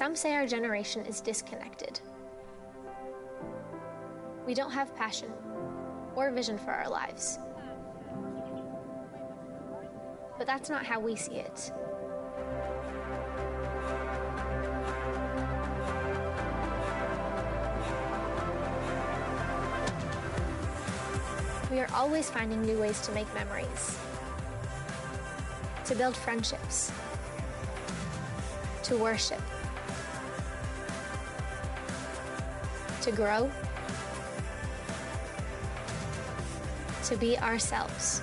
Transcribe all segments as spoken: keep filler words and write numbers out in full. Some say our generation is disconnected. We don't have passion or vision for our lives. But that's not how we see it. We are always finding new ways to make memories, to build friendships, to worship, to grow, to be ourselves.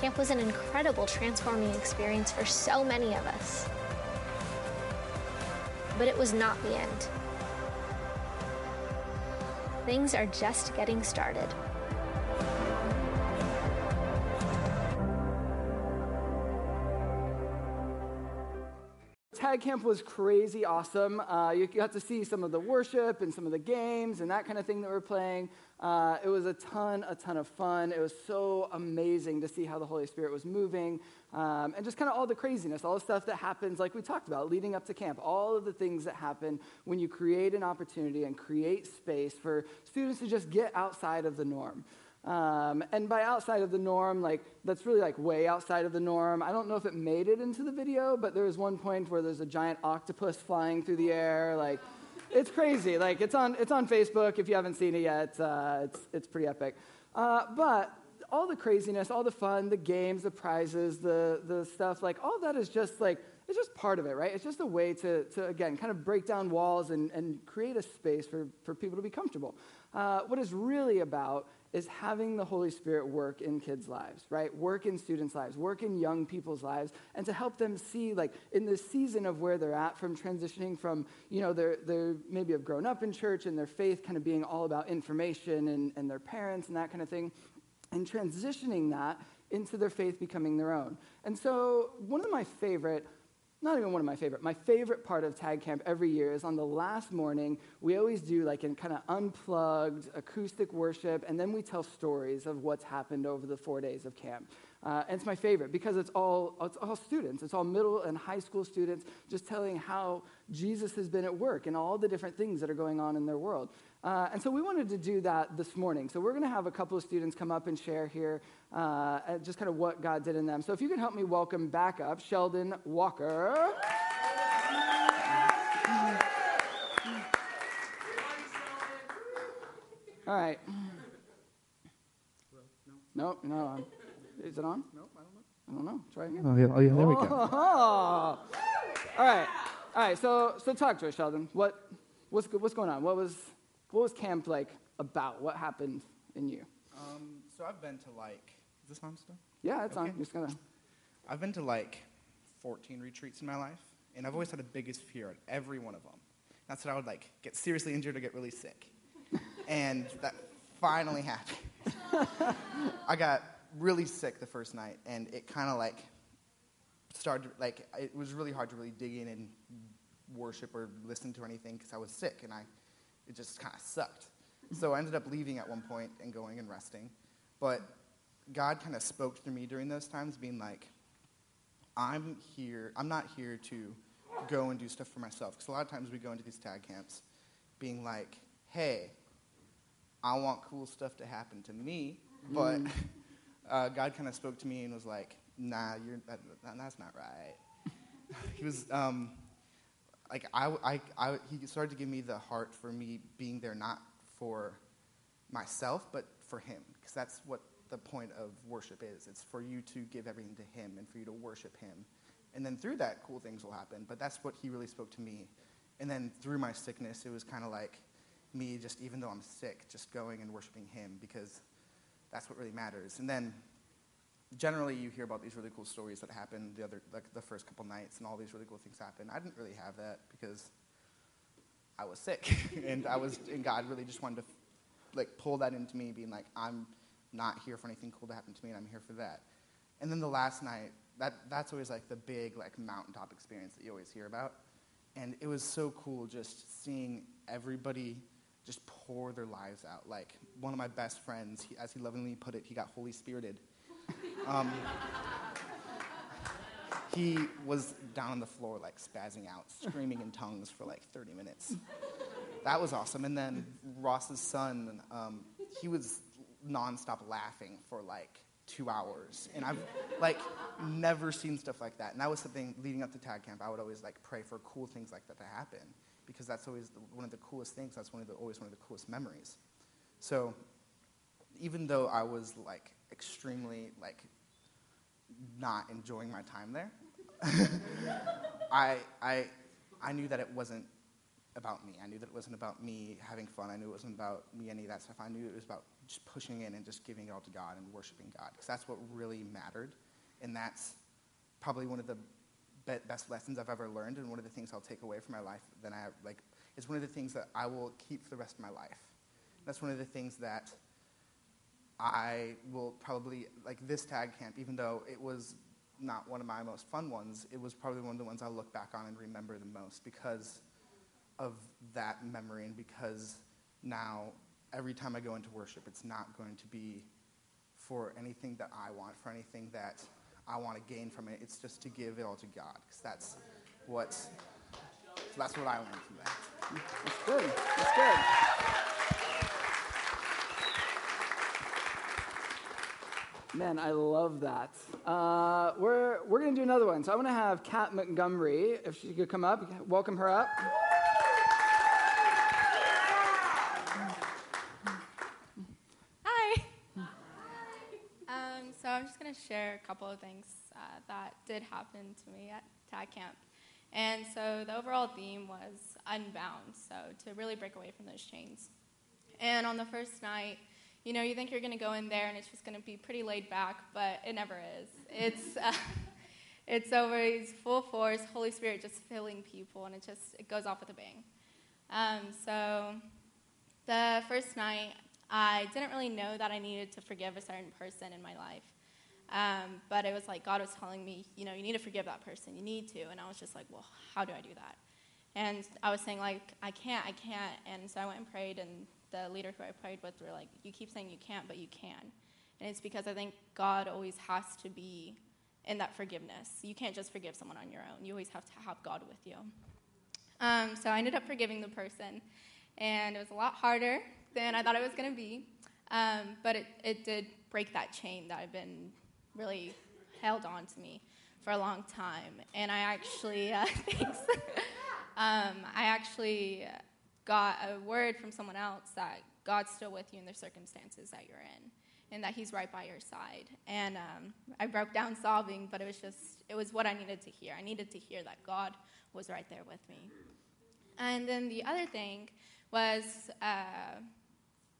Camp was an incredible transforming experience for so many of us. But it was not the end. Things are just getting started. Tag Camp was crazy awesome. Uh, you got to see some of the worship and some of the games and that kind of thing that we're playing. Uh, it was a ton, a ton of fun. It was so amazing to see how the Holy Spirit was moving um, and just kind of all the craziness, all the stuff that happens, like we talked about, leading up to camp, all of the things that happen when you create an opportunity and create space for students to just get outside of the norm. Um, and by outside of the norm, like, that's really, like, way outside of the norm. I don't know if it made it into the video, but there was one point where there's a giant octopus flying through the air, like, it's crazy. Like, it's on it's on Facebook. If you haven't seen it yet, uh, it's it's pretty epic. Uh, but all the craziness, all the fun, the games, the prizes, the the stuff, like, all that is just, like, it's just part of it, right? It's just a way to, to again, kind of break down walls and, and create a space for, for people to be comfortable. Uh, what it's really about is having the Holy Spirit work in kids' lives, right? Work in students' lives, work in young people's lives, and to help them see, like, in this season of where they're at, from transitioning from, you know, they're, they're maybe have grown up in church and their faith kind of being all about information and, and their parents and that kind of thing, and transitioning that into their faith becoming their own. And so one of my favorite Not even one of my favorite. My favorite part of Tag Camp every year is on the last morning, we always do like a kind of unplugged acoustic worship, and then we tell stories of what's happened over the four days of camp. Uh, and it's my favorite because it's all it's all students. It's all middle and high school students just telling how Jesus has been at work and all the different things that are going on in their world. Uh, and so we wanted to do that this morning. So we're going to have a couple of students come up and share here uh, just kind of what God did in them. So if you could help me welcome back up Sheldon Walker. All right. No, no. no Is it on? No, I don't know. I don't know. Try again. Oh, yeah, oh, yeah there oh. we go. All right. All right, so so talk to us, Sheldon. What what's what's going on? What was what was camp like about? What happened in you? Um, so I've been to like Is this on still? Yeah, it's okay. on. Just gonna I've been to like fourteen retreats in my life, and I've always had the biggest fear on every one of them. That's that I would like get seriously injured or get really sick. And that finally happened. I got really sick the first night, and it kind of like started like it was really hard to really dig in and worship or listen to anything because I was sick, and I it just kind of sucked. So I ended up leaving at one point and going and resting, but God kind of spoke to me during those times, being like, I'm here I'm not here to go and do stuff for myself, because a lot of times we go into these tag camps being like, hey, I want cool stuff to happen to me, but mm. Uh, God kind of spoke to me and was like, nah, you're, that, that, that's not right. He was, um, like, I, I, I, he started to give me the heart for me being there, not for myself, but for him, because that's what the point of worship is. It's for you to give everything to him and for you to worship him. And then through that, cool things will happen, but that's what he really spoke to me. And then through my sickness, it was kind of like me just, even though I'm sick, just going and worshiping him, because that's what really matters. And then generally you hear about these really cool stories that happen the other, like the first couple nights, and all these really cool things happen. I didn't really have that because I was sick, and I was, and God really just wanted to like pull that into me, being like, I'm not here for anything cool to happen to me, and I'm here for that. And then the last night, that that's always like the big like mountaintop experience that you always hear about. And it was so cool just seeing everybody just pour their lives out. Like, one of my best friends, he, as he lovingly put it, he got Holy Spirited. Um, he was down on the floor, like, spazzing out, screaming in tongues for, like, thirty minutes. That was awesome. And then Ross's son, um, he was nonstop laughing for, like, two hours. And I've, like, never seen stuff like that. And that was something, leading up to Tag Camp, I would always, like, pray for cool things like that to happen. Because that's always the, one of the coolest things. That's one of the, always one of the coolest memories. So even though I was, like, extremely, like, not enjoying my time there, I, I, I knew that it wasn't about me. I knew that it wasn't about me having fun. I knew it wasn't about me any of that stuff. I knew it was about just pushing in and just giving it all to God and worshiping God, because that's what really mattered. And that's probably one of the be- best lessons I've ever learned, and one of the things I'll take away from my life. Then I like it's one of the things that I will keep for the rest of my life. That's one of the things that I will probably, like this Tag Camp, even though it was not one of my most fun ones, it was probably one of the ones I'll look back on and remember the most, because of that memory, and because now every time I go into worship, it's not going to be for anything that I want, for anything that I want to gain from it. It's just to give it all to God, because that's what that's what I learned from that. It's good. It's good. Man, I love that. Uh, we're we're gonna do another one. So I want to have Kat Montgomery, if she could come up, welcome her up. I'm just going to share a couple of things uh, that did happen to me at Tag Camp. And so the overall theme was unbound, so to really break away from those chains. And on the first night, you know, you think you're going to go in there and it's just going to be pretty laid back, but it never is. It's uh, it's always full force, Holy Spirit just filling people, and it just it goes off with a bang. Um, so the first night, I didn't really know that I needed to forgive a certain person in my life. Um, but it was like God was telling me, you know, you need to forgive that person. You need to. And I was just like, well, how do I do that? And I was saying, like, I can't, I can't. And so I went and prayed, and the leader who I prayed with were like, you keep saying you can't, but you can. And it's because I think God always has to be in that forgiveness. You can't just forgive someone on your own. You always have to have God with you. Um, so I ended up forgiving the person. And it was a lot harder than I thought it was going to be. Um, but it, it did break that chain that I've been really held on to me for a long time. And I actually, uh, thanks. um, I actually got a word from someone else that God's still with you in the circumstances that you're in, and that he's right by your side. And um, I broke down sobbing, but it was just, it was what I needed to hear. I needed to hear that God was right there with me. And then the other thing was uh,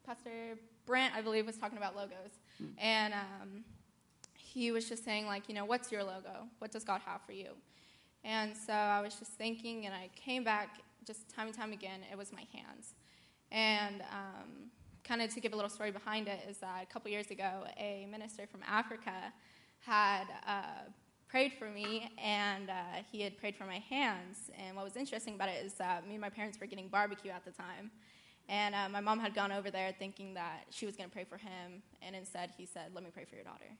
Pastor Brent, I believe, was talking about logos. And um, he was just saying, like, you know, what's your logo? What does God have for you? And so I was just thinking, and I came back just time and time again, it was my hands. And um, kind of to give a little story behind it is that a couple years ago, a minister from Africa had uh, prayed for me, and uh, he had prayed for my hands. And what was interesting about it is that me and my parents were getting barbecue at the time. And uh, my mom had gone over there thinking that she was going to pray for him, and instead he said, let me pray for your daughter.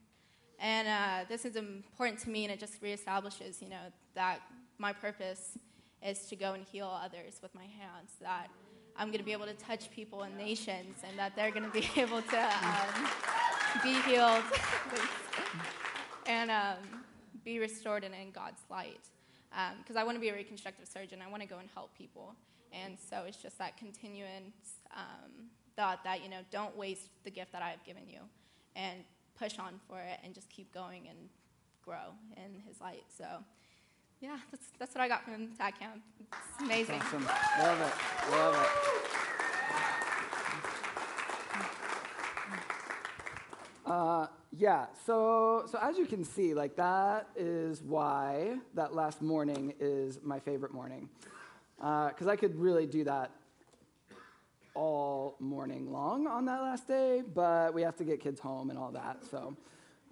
And uh, this is important to me, and it just reestablishes, you know, that my purpose is to go and heal others with my hands, that I'm going to be able to touch people in nations, and that they're going to be able to um, be healed and um, be restored and in God's light. Because um, I want to be a reconstructive surgeon. I want to go and help people. And so it's just that continuance um, thought that, you know, don't waste the gift that I have given you, and push on for it, and just keep going and grow in his light. So, yeah, that's that's what I got from Tag Camp. It's amazing. Awesome. Love it. Love it. Uh, yeah, so so as you can see, like, that is why that last morning is my favorite morning. Because uh, I could really do that all morning long on that last day, but we have to get kids home and all that. So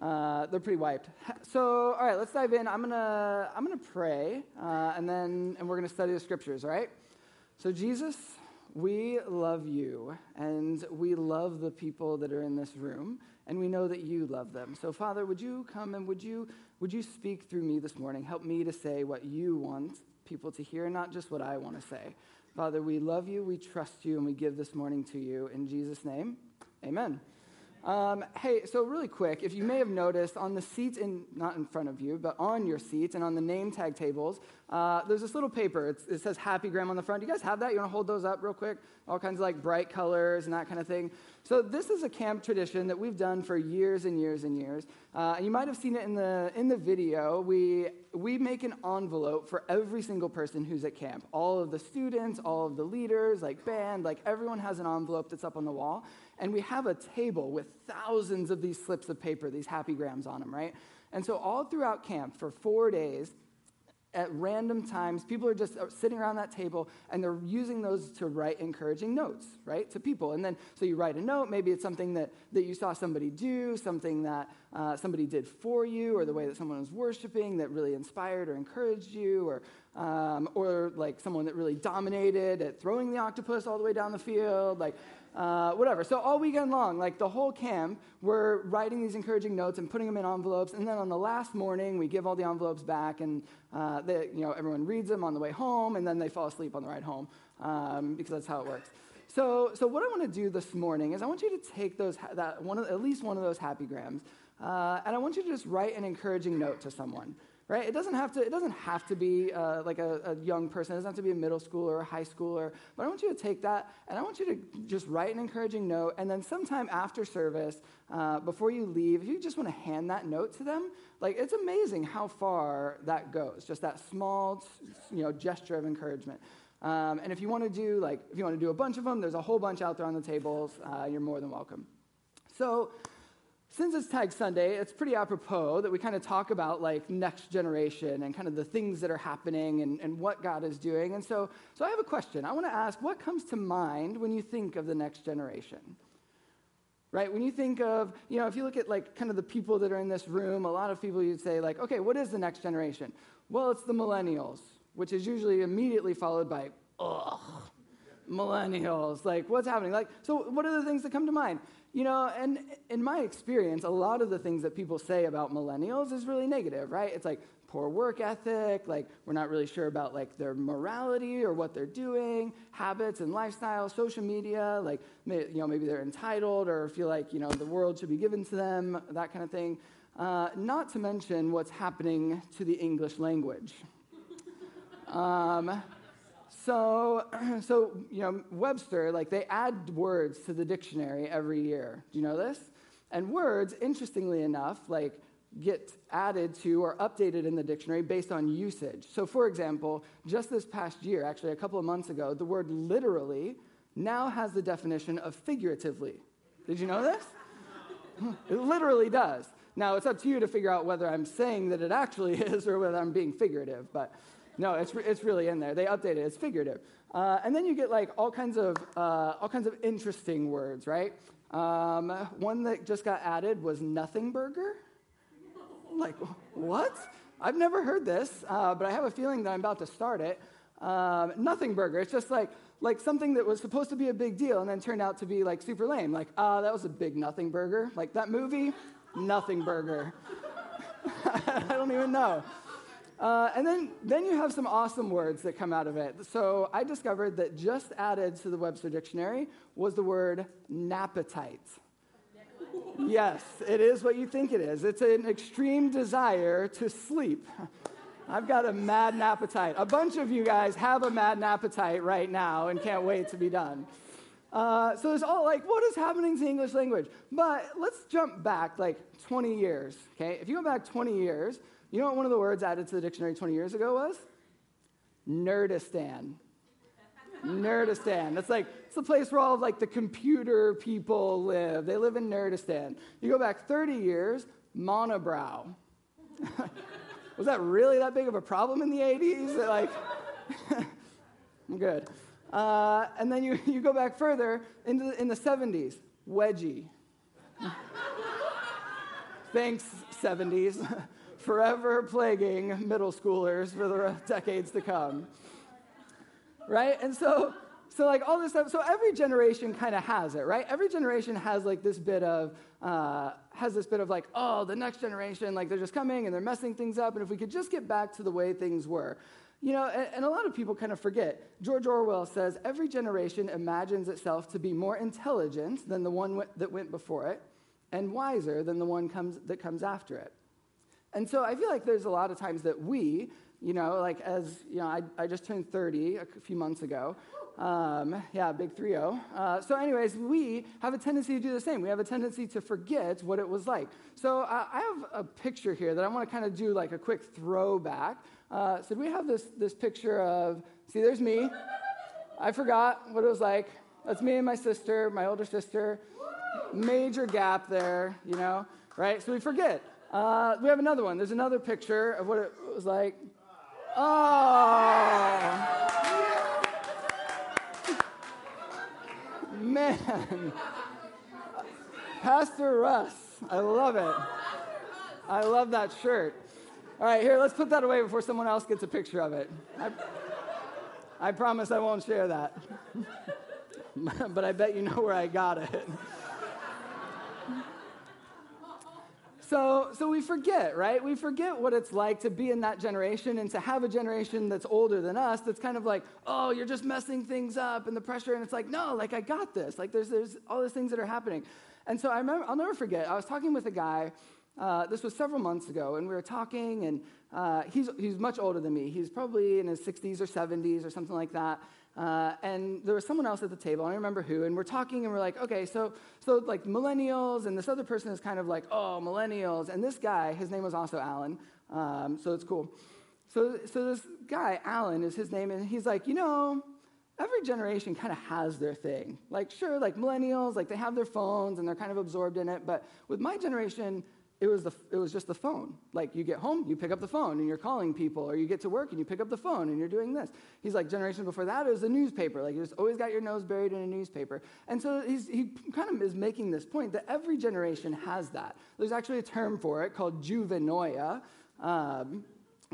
Uh, they're pretty wiped. So, all right, let's dive in. I'm gonna I'm gonna pray, uh, and then and we're gonna study the scriptures. All right. So, Jesus, we love you, and we love the people that are in this room, and we know that you love them. So, Father, would you come and would you would you speak through me this morning? Help me to say what you want people to hear, not just what I want to say. Father, we love you, we trust you, and we give this morning to you in Jesus' name. Amen. Um, hey, so really quick, if you may have noticed, on the seats, in, not in front of you, but on your seats and on the name tag tables, uh, there's this little paper. It's, it says Happy Graham on the front. Do you guys have that? You want to hold those up real quick? All kinds of like bright colors and that kind of thing. So this is a camp tradition that we've done for years and years and years. Uh, and you might have seen it in the in the video. We we make an envelope for every single person who's at camp. All of the students, all of the leaders, like band, like everyone has an envelope that's up on the wall. And we have a table with thousands of these slips of paper, these Happy Grams on them, right? And so all throughout camp for four days, at random times, people are just sitting around that table, and they're using those to write encouraging notes, right, to people. And then, so you write a note. Maybe it's something that, that you saw somebody do, something that uh, somebody did for you, or the way that someone was worshiping that really inspired or encouraged you, or um, or like someone that really dominated at throwing the octopus all the way down the field, like Uh, whatever. So all weekend long, like the whole camp, we're writing these encouraging notes and putting them in envelopes. And then on the last morning, we give all the envelopes back, and uh, they, you know, everyone reads them on the way home, and then they fall asleep on the ride home um, because that's how it works. So, so what I want to do this morning is I want you to take those that one of, at least one of those Happy Grams, uh, and I want you to just write an encouraging note to someone. Right? It doesn't have to. It doesn't have to be uh, like a, a young person. It doesn't have to be a middle schooler or a high schooler. But I want you to take that, and I want you to just write an encouraging note. And then sometime after service, uh, before you leave, if you just want to hand that note to them, like it's amazing how far that goes. Just that small, you know, gesture of encouragement. Um, and if you want to do like, if you want to do a bunch of them, there's a whole bunch out there on the tables. Uh, you're more than welcome. So. Since it's Tag Sunday, it's pretty apropos that we kind of talk about like next generation and kind of the things that are happening and, and what God is doing. And so so I have a question. I want to ask, what comes to mind when you think of the next generation? Right? When you think of, you know, if you look at like kind of the people that are in this room, a lot of people you'd say like, okay, what is the next generation? Well, it's the millennials, which is usually immediately followed by, ugh, millennials. Like, what's happening? Like, so what are the things that come to mind? You know, and in my experience, a lot of the things that people say about millennials is really negative, right? It's like poor work ethic, like we're not really sure about like their morality or what they're doing, habits and lifestyle, social media, like, you know, maybe they're entitled or feel like, you know, the world should be given to them, that kind of thing. Uh, not to mention what's happening to the English language. um So, so you know, Webster, like they add words to the dictionary every year. Do you know this? And words, interestingly enough, like get added to or updated in the dictionary based on usage. So, for example, just this past year, actually a couple of months ago, the word literally now has the definition of figuratively. Did you know this? It literally does. Now, it's up to you to figure out whether I'm saying that it actually is or whether I'm being figurative, but... No, it's re- it's really in there. They updated it. It's figurative. Uh, and then you get like all kinds of uh, all kinds of interesting words, right? Um, one that just got added was nothing burger. Like, what? I've never heard this, uh, but I have a feeling that I'm about to start it. Um, nothing burger. It's just like like something that was supposed to be a big deal and then turned out to be like super lame. Like, ah, uh, that was a big nothing burger. Like that movie, nothing burger. I don't even know. Uh, and then, then you have some awesome words that come out of it. So I discovered that just added to the Webster Dictionary was the word napatite. Yes, it is what you think it is. It's an extreme desire to sleep. I've got a mad napatite. A bunch of you guys have a mad napatite right now and can't wait to be done. Uh, so it's all like, what is happening to the English language? But let's jump back like twenty years, okay? If you go back twenty years... You know what one of the words added to the dictionary twenty years ago was? Nerdistan. Nerdistan. That's like, it's the place where all of like the computer people live. They live in Nerdistan. You go back thirty years, monobrow. Was that really that big of a problem in the eighties? Like, I'm good. Uh, and then you, you go back further into the, in the seventies, wedgie. Thanks, seventies, forever plaguing middle schoolers for the decades to come. Right? And so, so like all this stuff, so every generation kind of has it, right? Every generation has like this bit of, uh, has this bit of like, oh, the next generation, like they're just coming and they're messing things up. And if we could just get back to the way things were. You know, and, and a lot of people kind of forget. George Orwell says, every generation imagines itself to be more intelligent than the one w- that went before it and wiser than the one comes that comes after it. And so I feel like there's a lot of times that we, you know, like as, you know, I, I just turned thirty a few months ago. Um, yeah, big three oh. Uh, so anyways, we have a tendency to do the same. We have a tendency to forget what it was like. So uh, I have a picture here that I want to kind of do like a quick throwback. Uh, so we have this this picture of, see, there's me. I forgot what it was like. That's me and my sister, my older sister. Major gap there, you know, right? So we forget. Uh, we have another one. There's another picture of what it was like. Oh. Man. Pastor Russ. I love it. I love that shirt. All right, here, let's put that away before someone else gets a picture of it. I, I promise I won't share that. But I bet you know where I got it. So so we forget, right? We forget what it's like to be in that generation and to have a generation that's older than us that's kind of like, oh, you're just messing things up and the pressure. And it's like, no, like I got this. Like there's there's all these things that are happening. And so I remember, I'll never forget, I was talking with a guy, uh, this was several months ago, and we were talking, and uh, he's he's much older than me. He's probably in his sixties or seventies or something like that. Uh, and there was someone else at the table, I don't remember who, and we're talking and we're like, okay, so so like millennials, and this other person is kind of like, oh, millennials, and this guy, his name was also Alan, um, so it's cool. So so this guy, Alan is his name, and he's like, you know, every generation kind of has their thing. Like, sure, like millennials, like they have their phones and they're kind of absorbed in it, but with my generation, It was the it was just the phone. Like, you get home, you pick up the phone, and you're calling people, or you get to work, and you pick up the phone, and you're doing this. He's like, generation before that, it was the newspaper. Like, you just always got your nose buried in a newspaper. And so he's, he kind of is making this point that every generation has that. There's actually a term for it called juvenoia, um,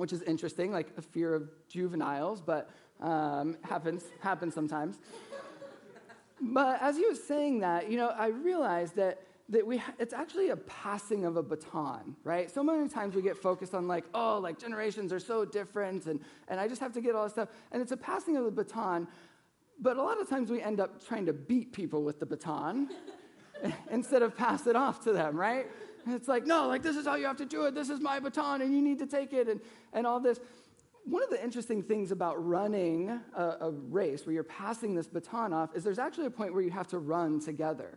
which is interesting, like a fear of juveniles, but um, happens happens sometimes. But as he was saying that, you know, I realized that that we it's actually a passing of a baton, right? So many times we get focused on like, oh, like generations are so different, and, and I just have to get all this stuff. And it's a passing of the baton, but a lot of times we end up trying to beat people with the baton instead of pass it off to them, right? And it's like, no, like this is how you have to do it. This is my baton, and you need to take it, and, and all this. One of the interesting things about running a, a race where you're passing this baton off is there's actually a point where you have to run together.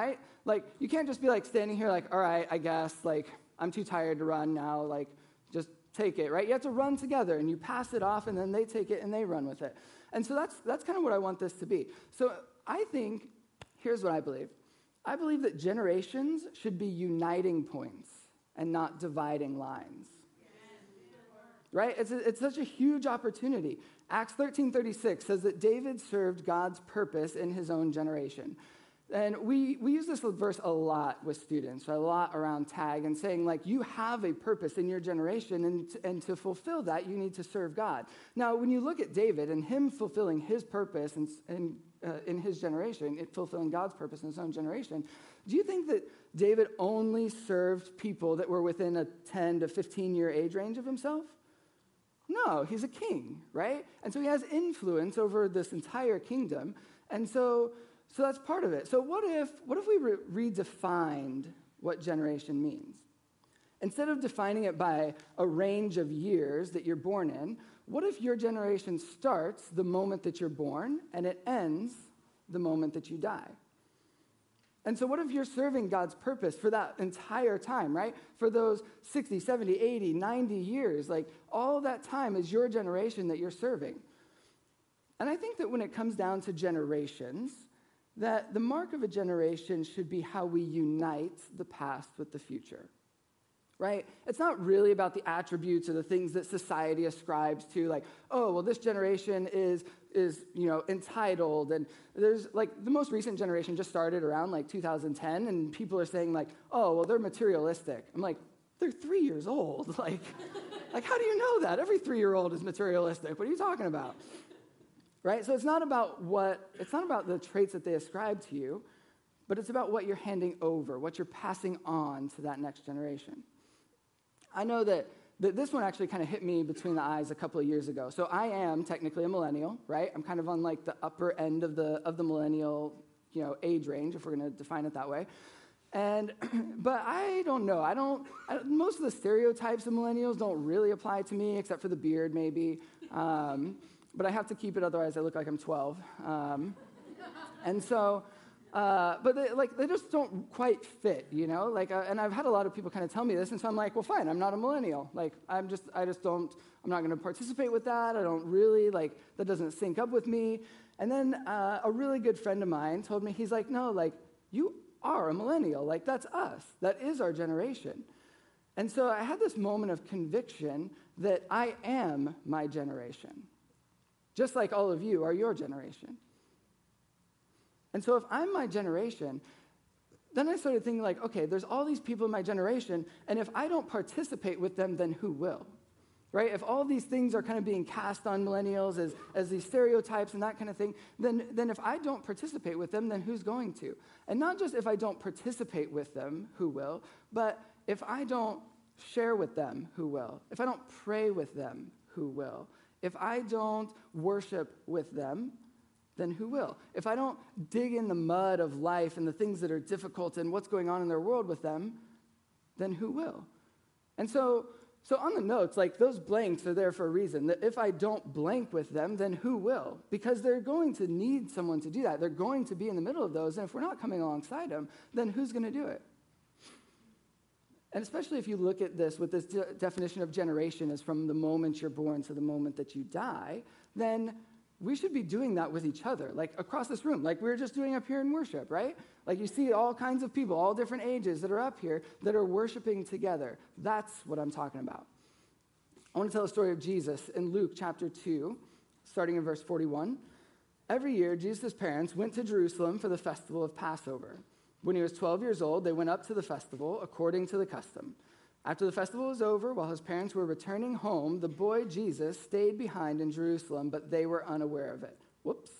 Right? Like, you can't just be, like, standing here, like, all right, I guess, like, I'm too tired to run now, like, just take it, right? You have to run together, and you pass it off, and then they take it, and they run with it. And so that's that's kind of what I want this to be. So I think, here's what I believe. I believe that generations should be uniting points and not dividing lines. Right? It's a, it's such a huge opportunity. Acts thirteen thirty-six says that David served God's purpose in his own generation. And we, we use this verse a lot with students, a lot around Tag, and saying, like, you have a purpose in your generation, and, and to fulfill that, you need to serve God. Now, when you look at David and him fulfilling his purpose in, in, uh, in his generation, it fulfilling God's purpose in his own generation, do you think that David only served people that were within a ten to fifteen-year age range of himself? No, he's a king, right? And so he has influence over this entire kingdom, and so... So that's part of it. So what if what if we re- redefined what generation means? Instead of defining it by a range of years that you're born in, what if your generation starts the moment that you're born and it ends the moment that you die? And so what if you're serving God's purpose for that entire time, right? For those sixty, seventy, eighty, ninety years, like all that time is your generation that you're serving. And I think that when it comes down to generations, that the mark of a generation should be how we unite the past with the future, right? It's not really about the attributes or the things that society ascribes to, like, oh, well, this generation is is, you know, entitled. And there's, like, the most recent generation just started around, like, two thousand ten, and people are saying, like, oh, well, they're materialistic. I'm like, they're three years old. Like, like how do you know that? Every three-year-old is materialistic. What are you talking about? Right? So it's not about what, it's not about the traits that they ascribe to you, but it's about what you're handing over, what you're passing on to that next generation. I know that That this one actually kind of hit me between the eyes a couple of years ago. So I am technically a millennial, right? I'm kind of on like the upper end of the of the millennial, you know, age range, if we're going to define it that way. And but I don't know. I don't. I, most of the stereotypes of millennials don't really apply to me, except for the beard, maybe. Um, but I have to keep it, otherwise I look like I'm twelve. Um, and so. Uh, but they, like they just don't quite fit, you know. Like, uh, and I've had a lot of people kind of tell me this, and so I'm like, well, fine, I'm not a millennial. Like, I'm just, I just don't, I'm not going to participate with that. I don't really like that. Doesn't sync up with me. And then uh, a really good friend of mine told me, he's like, no, like you are a millennial. Like that's us. That is our generation. And so I had this moment of conviction that I am my generation, just like all of you are your generation. And so if I'm my generation, then I started thinking like, okay, there's all these people in my generation, and if I don't participate with them, then who will, right? If all these things are kind of being cast on millennials as, as these stereotypes and that kind of thing, then, then if I don't participate with them, then who's going to? And not just if I don't participate with them, who will, but if I don't share with them, who will? If I don't pray with them, who will? If I don't worship with them, then who will? If I don't dig in the mud of life and the things that are difficult and what's going on in their world with them, then who will? And so so on the notes, like those blanks are there for a reason. That if I don't blank with them, then who will? Because they're going to need someone to do that. They're going to be in the middle of those, and if we're not coming alongside them, then who's going to do it? And especially if you look at this with this de- definition of generation as from the moment you're born to the moment that you die, then we should be doing that with each other, like across this room, like we were just doing up here in worship, right? Like you see all kinds of people, all different ages that are up here that are worshiping together. That's what I'm talking about. I want to tell a story of Jesus in Luke chapter two, starting in verse forty-one. Every year, Jesus' parents went to Jerusalem for the festival of Passover. When he was twelve years old, they went up to the festival according to the custom. After the festival was over, while his parents were returning home, the boy Jesus stayed behind in Jerusalem, but they were unaware of it. Whoops.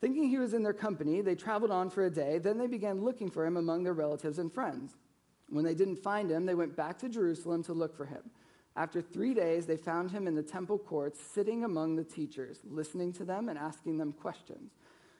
Thinking he was in their company, they traveled on for a day. Then they began looking for him among their relatives and friends. When they didn't find him, they went back to Jerusalem to look for him. After three days, they found him in the temple courts, sitting among the teachers, listening to them and asking them questions.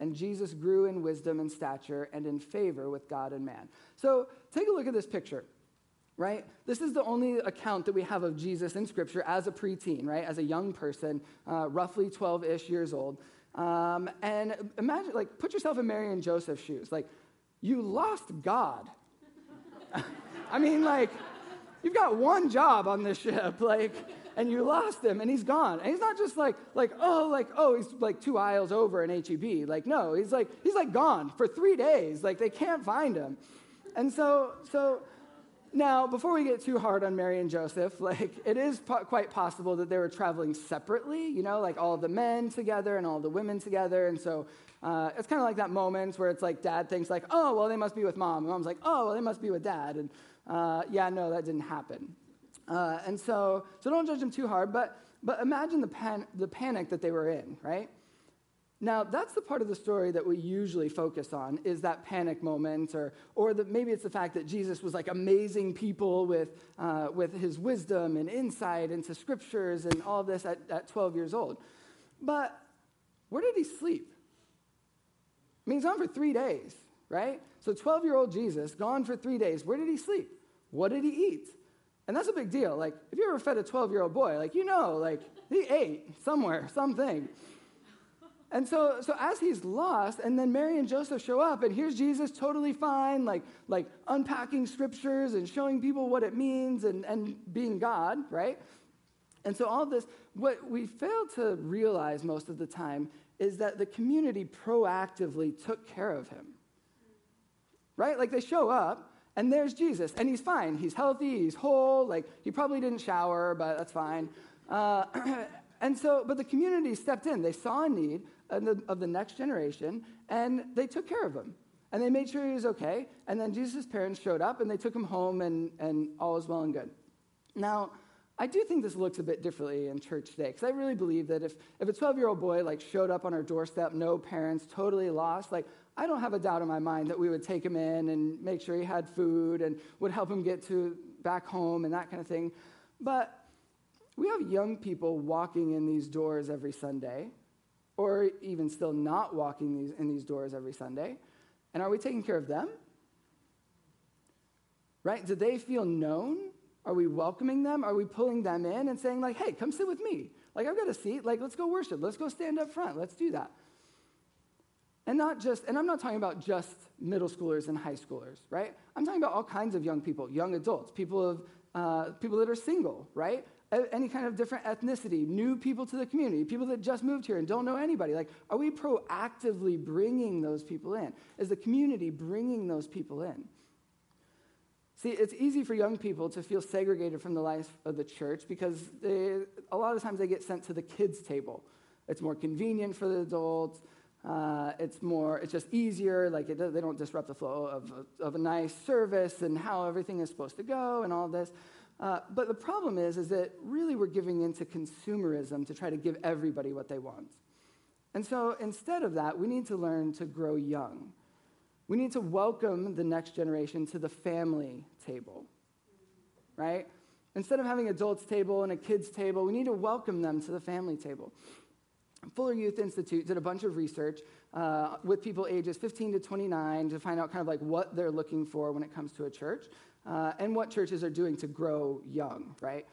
And Jesus grew in wisdom and stature and in favor with God and man. So take a look at this picture, right? This is the only account that we have of Jesus in Scripture as a preteen, right? As a young person, uh, roughly twelve-ish years old. Um, and imagine, like, put yourself in Mary and Joseph's shoes. Like, you lost God. I mean, like, you've got one job on this ship, like... And you lost him, and he's gone. And he's not just like, like oh, like, oh, he's like two aisles over in H E B. Like, no, he's like, he's like gone for three days. Like, they can't find him. And so, so now, before we get too hard on Mary and Joseph, like, it is po- quite possible that they were traveling separately, you know, like all the men together and all the women together. And so uh, it's kind of like that moment where it's like dad thinks like, oh, well, they must be with mom. And mom's like, oh, well, they must be with dad. And uh, yeah, no, that didn't happen. Uh, and so, so don't judge them too hard, but but imagine the pan, the panic that they were in, right? Now, that's the part of the story that we usually focus on, is that panic moment, or or the, maybe it's the fact that Jesus was like amazing people with uh, with his wisdom and insight into scriptures and all this at, at twelve years old. But where did he sleep? I mean, he's gone for three days, right? So twelve-year-old Jesus, gone for three days, where did he sleep? What did he eat? And that's a big deal. Like, if you ever fed a twelve-year-old boy, like, you know, like, he ate somewhere, something. And so, so as he's lost, and then Mary and Joseph show up, and here's Jesus totally fine, like, like unpacking scriptures and showing people what it means and, and being God, right? And so all this, what we fail to realize most of the time is that the community proactively took care of him, right? Like, they show up, and there's Jesus, and he's fine. He's healthy, he's whole, like, he probably didn't shower, but that's fine. Uh, and so, but the community stepped in. They saw a need Of the, of the next generation, and they took care of him. And they made sure he was okay, and then Jesus' parents showed up, and they took him home, and, and all is well and good. Now, I do think this looks a bit differently in church today, because I really believe that if, if a twelve-year-old boy, like, showed up on our doorstep, no parents, totally lost, like, I don't have a doubt in my mind that we would take him in and make sure he had food and would help him get to back home and that kind of thing. But we have young people walking in these doors every Sunday, or even still not walking these, in these doors every Sunday. And are we taking care of them? Right? Do they feel known? Are we welcoming them? Are we pulling them in and saying, like, hey, come sit with me. Like, I've got a seat. Like, let's go worship. Let's go stand up front. Let's do that. And not just, and I'm not talking about just middle schoolers and high schoolers, right? I'm talking about all kinds of young people, young adults, people of uh, people that are single, right? Any kind of different ethnicity, new people to the community, people that just moved here and don't know anybody. Like, are we proactively bringing those people in? Is the community bringing those people in? See, it's easy for young people to feel segregated from the life of the church because they, a lot of times they get sent to the kids' table. It's more convenient for the adults. Uh, it's more, it's just easier. Like, it, they don't disrupt the flow of, of a nice service and how everything is supposed to go and all this. Uh, but the problem is, is that really we're giving into consumerism to try to give everybody what they want. And so instead of that, we need to learn to grow young. We need to welcome the next generation to the family table, right? Instead of having adults' table and a kids' table, we need to welcome them to the family table. Fuller Youth Institute did a bunch of research uh, with people ages fifteen to twenty-nine to find out kind of like what they're looking for when it comes to a church. Uh, and what churches are doing to grow young, right?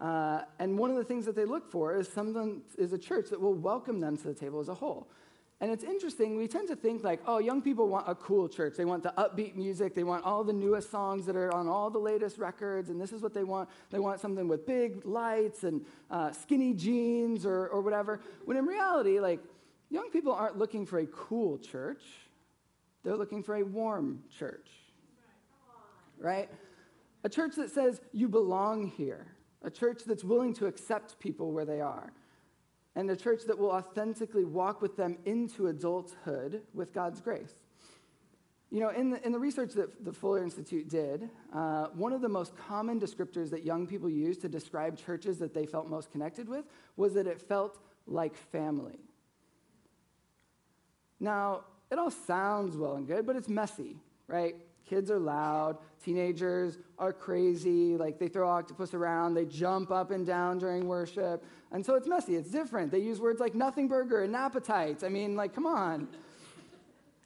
Uh, and one of the things that they look for is something is a church that will welcome them to the table as a whole. And it's interesting, we tend to think like, oh, young people want a cool church. They want the upbeat music. They want all the newest songs that are on all the latest records, and this is what they want. They want something with big lights and uh, skinny jeans or, or whatever. When in reality, like, young people aren't looking for a cool church. They're looking for a warm church. Right? A church that says you belong here. A church that's willing to accept people where they are. And a church that will authentically walk with them into adulthood with God's grace. You know, in the, in the research that the Fuller Institute did, uh, one of the most common descriptors that young people used to describe churches that they felt most connected with was that it felt like family. Now, it all sounds well and good, but it's messy, right? Kids are loud, teenagers are crazy, like they throw octopus around, they jump up and down during worship, and so it's messy, it's different. They use words like nothing burger and appetites. I mean, like, come on.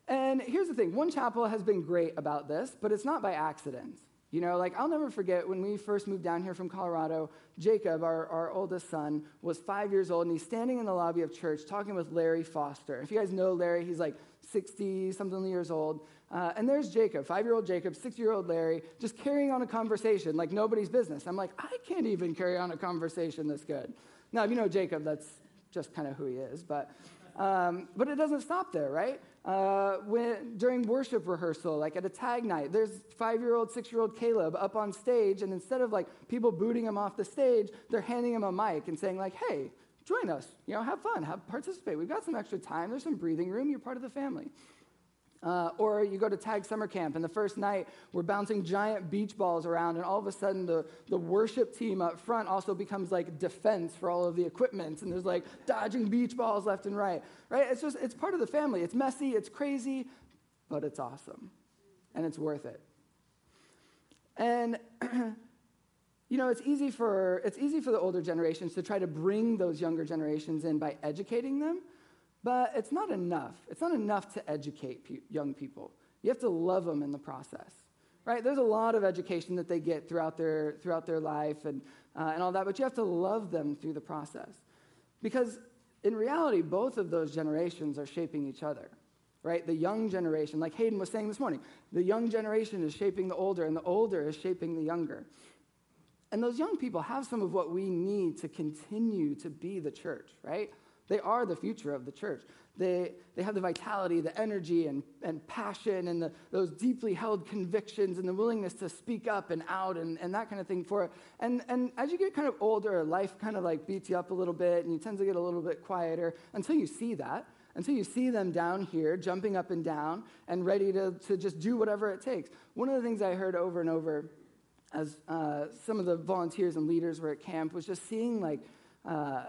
And here's the thing, One Chapel has been great about this, but it's not by accident. You know, like, I'll never forget when we first moved down here from Colorado, Jacob, our, our oldest son, was five years old, and he's standing in the lobby of church talking with Larry Foster. If you guys know Larry, he's like sixty-something years old. Uh, and there's Jacob, five-year-old Jacob, six-year-old Larry, just carrying on a conversation like nobody's business. I'm like, I can't even carry on a conversation this good. Now, if you know Jacob, that's just kind of who he is, but... Um, but it doesn't stop there, right? Uh, when, during worship rehearsal, like at a tag night, there's five-year-old, six-year-old Caleb up on stage, and instead of like people booting him off the stage, they're handing him a mic and saying like, hey, join us, you know, have fun, have participate. We've got some extra time. There's some breathing room. You're part of the family. Uh, or you go to Tag Summer Camp, and the first night, we're bouncing giant beach balls around, and all of a sudden, the, the worship team up front also becomes, like, defense for all of the equipment, and there's, like, dodging beach balls left and right, right? It's just, it's part of the family. It's messy, it's crazy, but it's awesome, and it's worth it. And, you know, it's easy for, it's easy for the older generations to try to bring those younger generations in by educating them, but it's not enough. It's not enough to educate pe- young people. You have to love them in the process, right? There's a lot of education that they get throughout their throughout their life and uh, and all that, but you have to love them through the process, because in reality, both of those generations are shaping each other, right? The young generation, like Hayden was saying this morning, the young generation is shaping the older, and the older is shaping the younger. And those young people have some of what we need to continue to be the church, right? They are the future of the church. They they have the vitality, the energy, and, and passion, and the, those deeply held convictions, and the willingness to speak up and out, and, and that kind of thing for it. And, and as you get kind of older, life kind of like beats you up a little bit, and you tend to get a little bit quieter until you see that, until you see them down here, jumping up and down, and ready to, to just do whatever it takes. One of the things I heard over and over as uh, some of the volunteers and leaders were at camp was just seeing like, uh,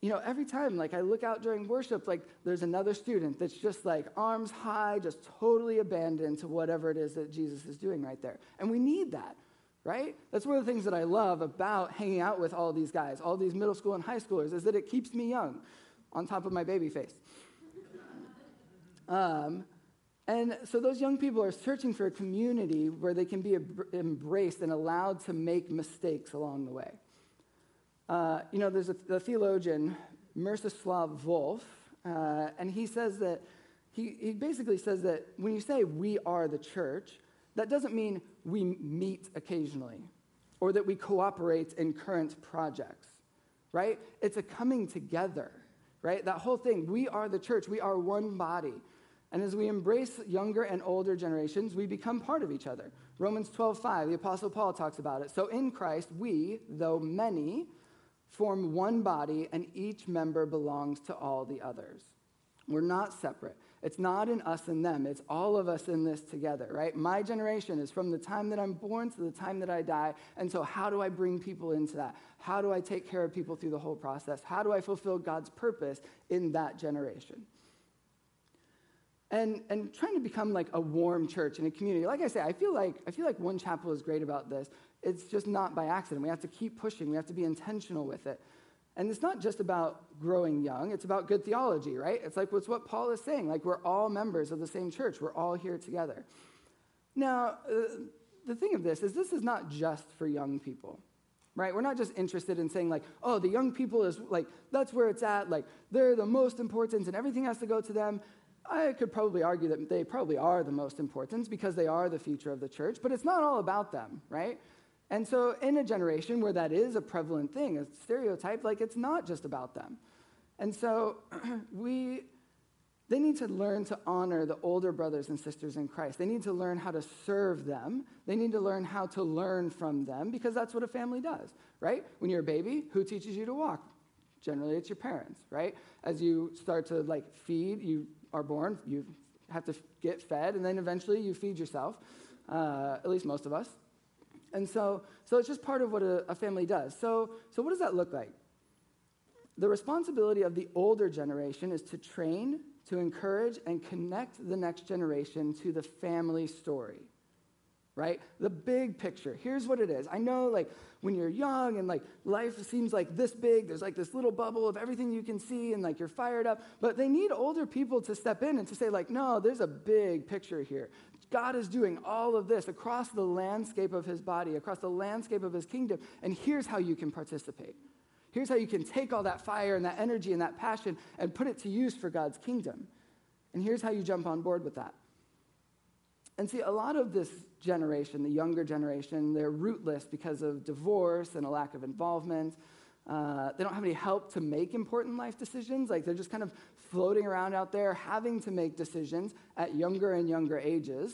you know, every time, like, I look out during worship, like, there's another student that's just, like, arms high, just totally abandoned to whatever it is that Jesus is doing right there. And we need that, right? That's one of the things that I love about hanging out with all these guys, all these middle school and high schoolers, is that it keeps me young on top of my baby face. um, and so those young people are searching for a community where they can be ab- embraced and allowed to make mistakes along the way. Uh, you know, there's a, a theologian, Miroslav Volf, uh, and he says that, he, he basically says that when you say we are the church, that doesn't mean we meet occasionally or that we cooperate in current projects, right? It's a coming together, right? That whole thing, we are the church, we are one body. And as we embrace younger and older generations, we become part of each other. Romans twelve five, the Apostle Paul talks about it. So in Christ, we, though many, form one body, and each member belongs to all the others. We're not separate. It's not in us and them. It's all of us in this together, right? My generation is from the time that I'm born to the time that I die, and so how do I bring people into that? How do I take care of people through the whole process? How do I fulfill God's purpose in that generation? And and trying to become like a warm church and a community. Like I say, I feel like I feel like One Chapel is great about this. It's just not by accident. We have to keep pushing. We have to be intentional with it. And it's not just about growing young. It's about good theology, right? It's like what's what Paul is saying. Like, we're all members of the same church. We're all here together. Now, uh, the thing of this is this is not just for young people, right? We're not just interested in saying like, oh, the young people is like, that's where it's at. Like, they're the most important and everything has to go to them. I could probably argue that they probably are the most important because they are the future of the church, but it's not all about them, right? And so in a generation where that is a prevalent thing, a stereotype, like it's not just about them. And so we, they need to learn to honor the older brothers and sisters in Christ. They need to learn how to serve them. They need to learn how to learn from them because that's what a family does, right? When you're a baby, who teaches you to walk? Generally, it's your parents, right? As you start to like feed, you are born, you have to get fed, and then eventually you feed yourself, uh, at least most of us. And so so it's just part of what a, a family does. So so what does that look like? The responsibility of the older generation is to train, to encourage, and connect the next generation to the family story, right? The big picture. Here's what it is. I know, like, when you're young and, like, life seems, like, this big, there's, like, this little bubble of everything you can see and, like, you're fired up. But they need older people to step in and to say, like, no, there's a big picture here. God is doing all of this across the landscape of his body, across the landscape of his kingdom, and here's how you can participate. Here's how you can take all that fire and that energy and that passion and put it to use for God's kingdom. And here's how you jump on board with that. And see, a lot of this generation, the younger generation, they're rootless because of divorce and a lack of involvement. Uh, they don't have any help to make important life decisions. Like, they're just kind of floating around out there having to make decisions at younger and younger ages.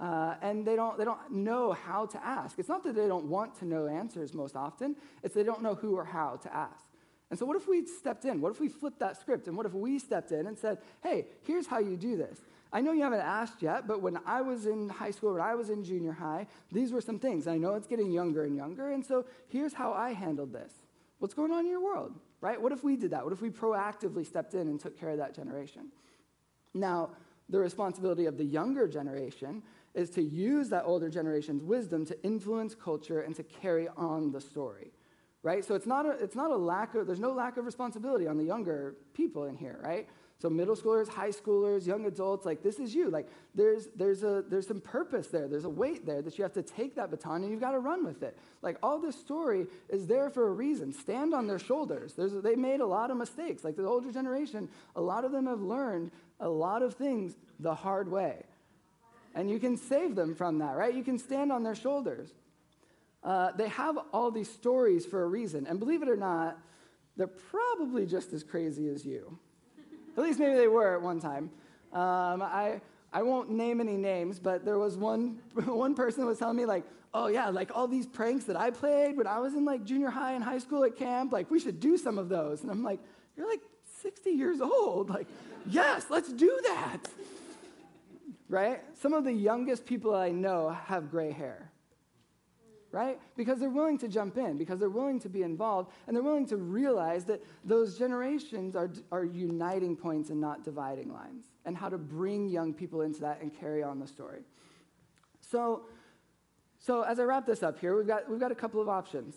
Uh, and they don't they don't know how to ask. It's not that they don't want to know answers most often. It's they don't know who or how to ask. And so what if we stepped in? What if we flipped that script? And what if we stepped in and said, hey, here's how you do this. I know you haven't asked yet, but when I was in high school, when I was in junior high, these were some things. I know it's getting younger and younger, and so here's how I handled this. What's going on in your world, right? What if we did that? What if we proactively stepped in and took care of that generation? Now, the responsibility of the younger generation is to use that older generation's wisdom to influence culture and to carry on the story, right? So it's not a, it's not a lack of, there's no lack of responsibility on the younger people in here, right? So middle schoolers, high schoolers, young adults, like this is you. Like there's there's a there's some purpose there. There's a weight there that you have to take that baton and you've got to run with it. Like all this story is there for a reason. Stand on their shoulders. There's, they made a lot of mistakes. Like the older generation, a lot of them have learned a lot of things the hard way. And you can save them from that, right? You can stand on their shoulders. Uh, they have all these stories for a reason. And believe it or not, they're probably just as crazy as you. At least maybe they were at one time. Um, I I won't name any names, but there was one one person was telling me like, oh yeah, like all these pranks that I played when I was in like junior high and high school at camp, like we should do some of those. And I'm like, you're like sixty years old. Like, yes, let's do that. Right? Some of the youngest people I know have gray hair. Right? Because they're willing to jump in, because they're willing to be involved, and they're willing to realize that those generations are are uniting points and not dividing lines, and how to bring young people into that and carry on the story. So, so as I wrap this up here, we've got we've got a couple of options,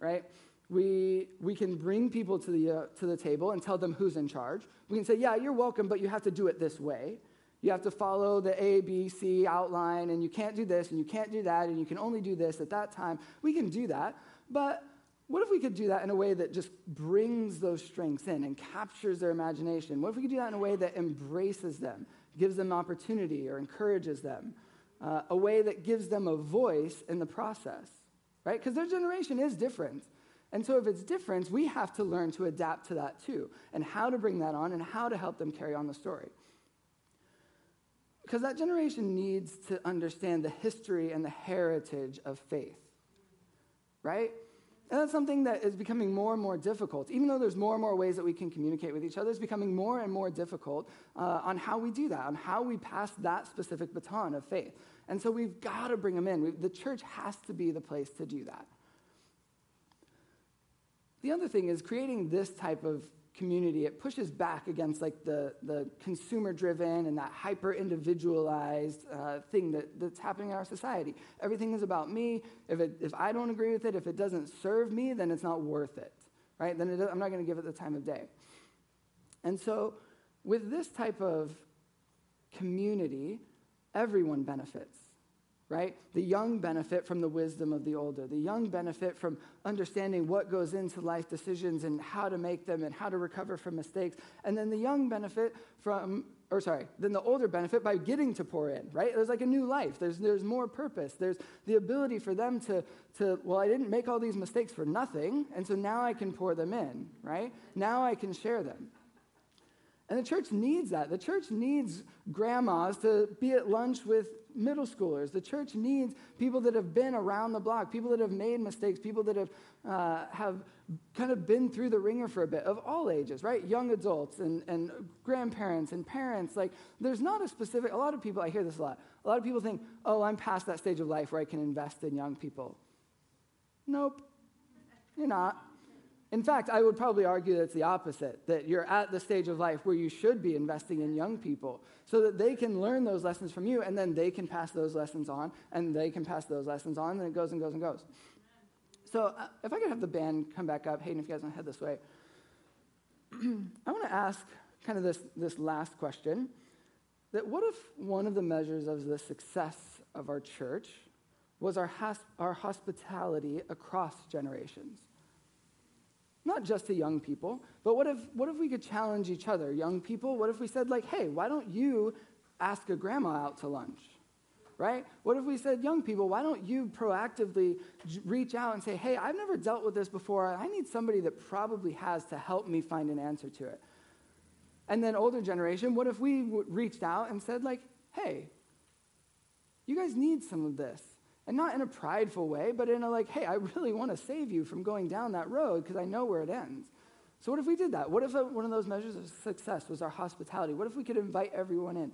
right? We we can bring people to the uh, to the table and tell them who's in charge. We can say, yeah, you're welcome, but you have to do it this way. You have to follow the A, B, C outline, and you can't do this, and you can't do that, and you can only do this at that time. We can do that, but what if we could do that in a way that just brings those strengths in and captures their imagination? What if we could do that in a way that embraces them, gives them opportunity or encourages them, uh, a way that gives them a voice in the process, right? Because their generation is different. And so if it's different, we have to learn to adapt to that too, and how to bring that on and how to help them carry on the story. Because that generation needs to understand the history and the heritage of faith, right? And that's something that is becoming more and more difficult. Even though there's more and more ways that we can communicate with each other, it's becoming more and more difficult uh, on how we do that, on how we pass that specific baton of faith. And so we've got to bring them in. We've, the church has to be the place to do that. The other thing is creating this type of community, it pushes back against like the, the consumer-driven and that hyper-individualized uh, thing that, that's happening in our society. Everything is about me. If it, if I don't agree with it, if it doesn't serve me, then it's not worth it, right? Then it, I'm not going to give it the time of day. And so with this type of community, everyone benefits. Right? The young benefit from the wisdom of the older. The young benefit from understanding what goes into life decisions and how to make them and how to recover from mistakes. And then the young benefit from, or sorry, then the older benefit by getting to pour in, right? There's like a new life. There's there's more purpose. There's the ability for them to, to well, I didn't make all these mistakes for nothing, and so now I can pour them in, right? Now I can share them. And the church needs that. The church needs grandmas to be at lunch with middle schoolers. The church needs people that have been around the block, people that have made mistakes, people that have uh, have kind of been through the ringer for a bit, of all ages, right? Young adults and, and grandparents and parents. Like, there's not a specific, a lot of people, I hear this a lot, a lot of people think, oh, I'm past that stage of life where I can invest in young people. Nope, you're not. In fact, I would probably argue that it's the opposite, that you're at the stage of life where you should be investing in young people so that they can learn those lessons from you, and then they can pass those lessons on, and they can pass those lessons on, and it goes and goes and goes. So uh, if I could have the band come back up, Hayden, if you guys want to head this way, I want to ask kind of this, this last question, that what if one of the measures of the success of our church was our has- our hospitality across generations? Not just to young people, but what if what if we could challenge each other? Young people, what if we said, like, hey, why don't you ask a grandma out to lunch, right? What if we said, young people, why don't you proactively reach out and say, hey, I've never dealt with this before. I need somebody that probably has to help me find an answer to it. And then older generation, what if we w- reached out and said, like, hey, you guys need some of this. And not in a prideful way, but in a like, hey, I really want to save you from going down that road because I know where it ends. So what if we did that? What if one of those measures of success was our hospitality? What if we could invite everyone in?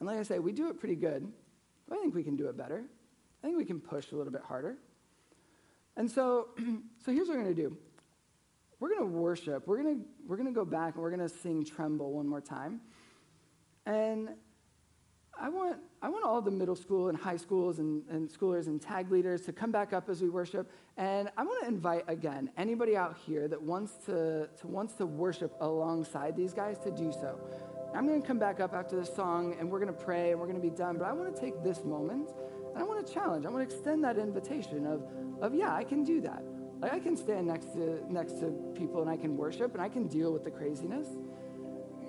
And like I say, we do it pretty good, but I think we can do it better. I think we can push a little bit harder. And so, so here's what we're going to do. We're going to worship. We're going to we're going to go back and we're going to sing Tremble one more time. And I want I want all the middle school and high schools and, and schoolers and tag leaders to come back up as we worship. And I want to invite, again, anybody out here that wants to, to wants to worship alongside these guys to do so. I'm going to come back up after this song, and we're going to pray, and we're going to be done. But I want to take this moment, and I want to challenge. I want to extend that invitation of, of yeah, I can do that. Like, I can stand next to next to people, and I can worship, and I can deal with the craziness.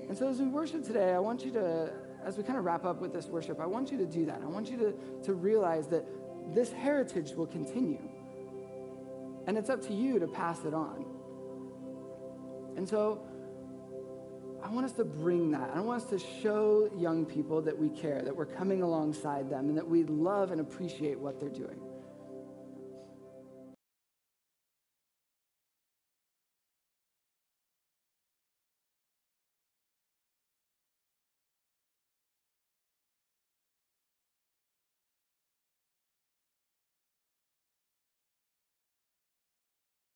And so as we worship today, I want you to, as we kind of wrap up with this worship, I want you to do that. I want you to, to realize that this heritage will continue. And it's up to you to pass it on. And so I want us to bring that. I want us to show young people that we care, that we're coming alongside them, and that we love and appreciate what they're doing.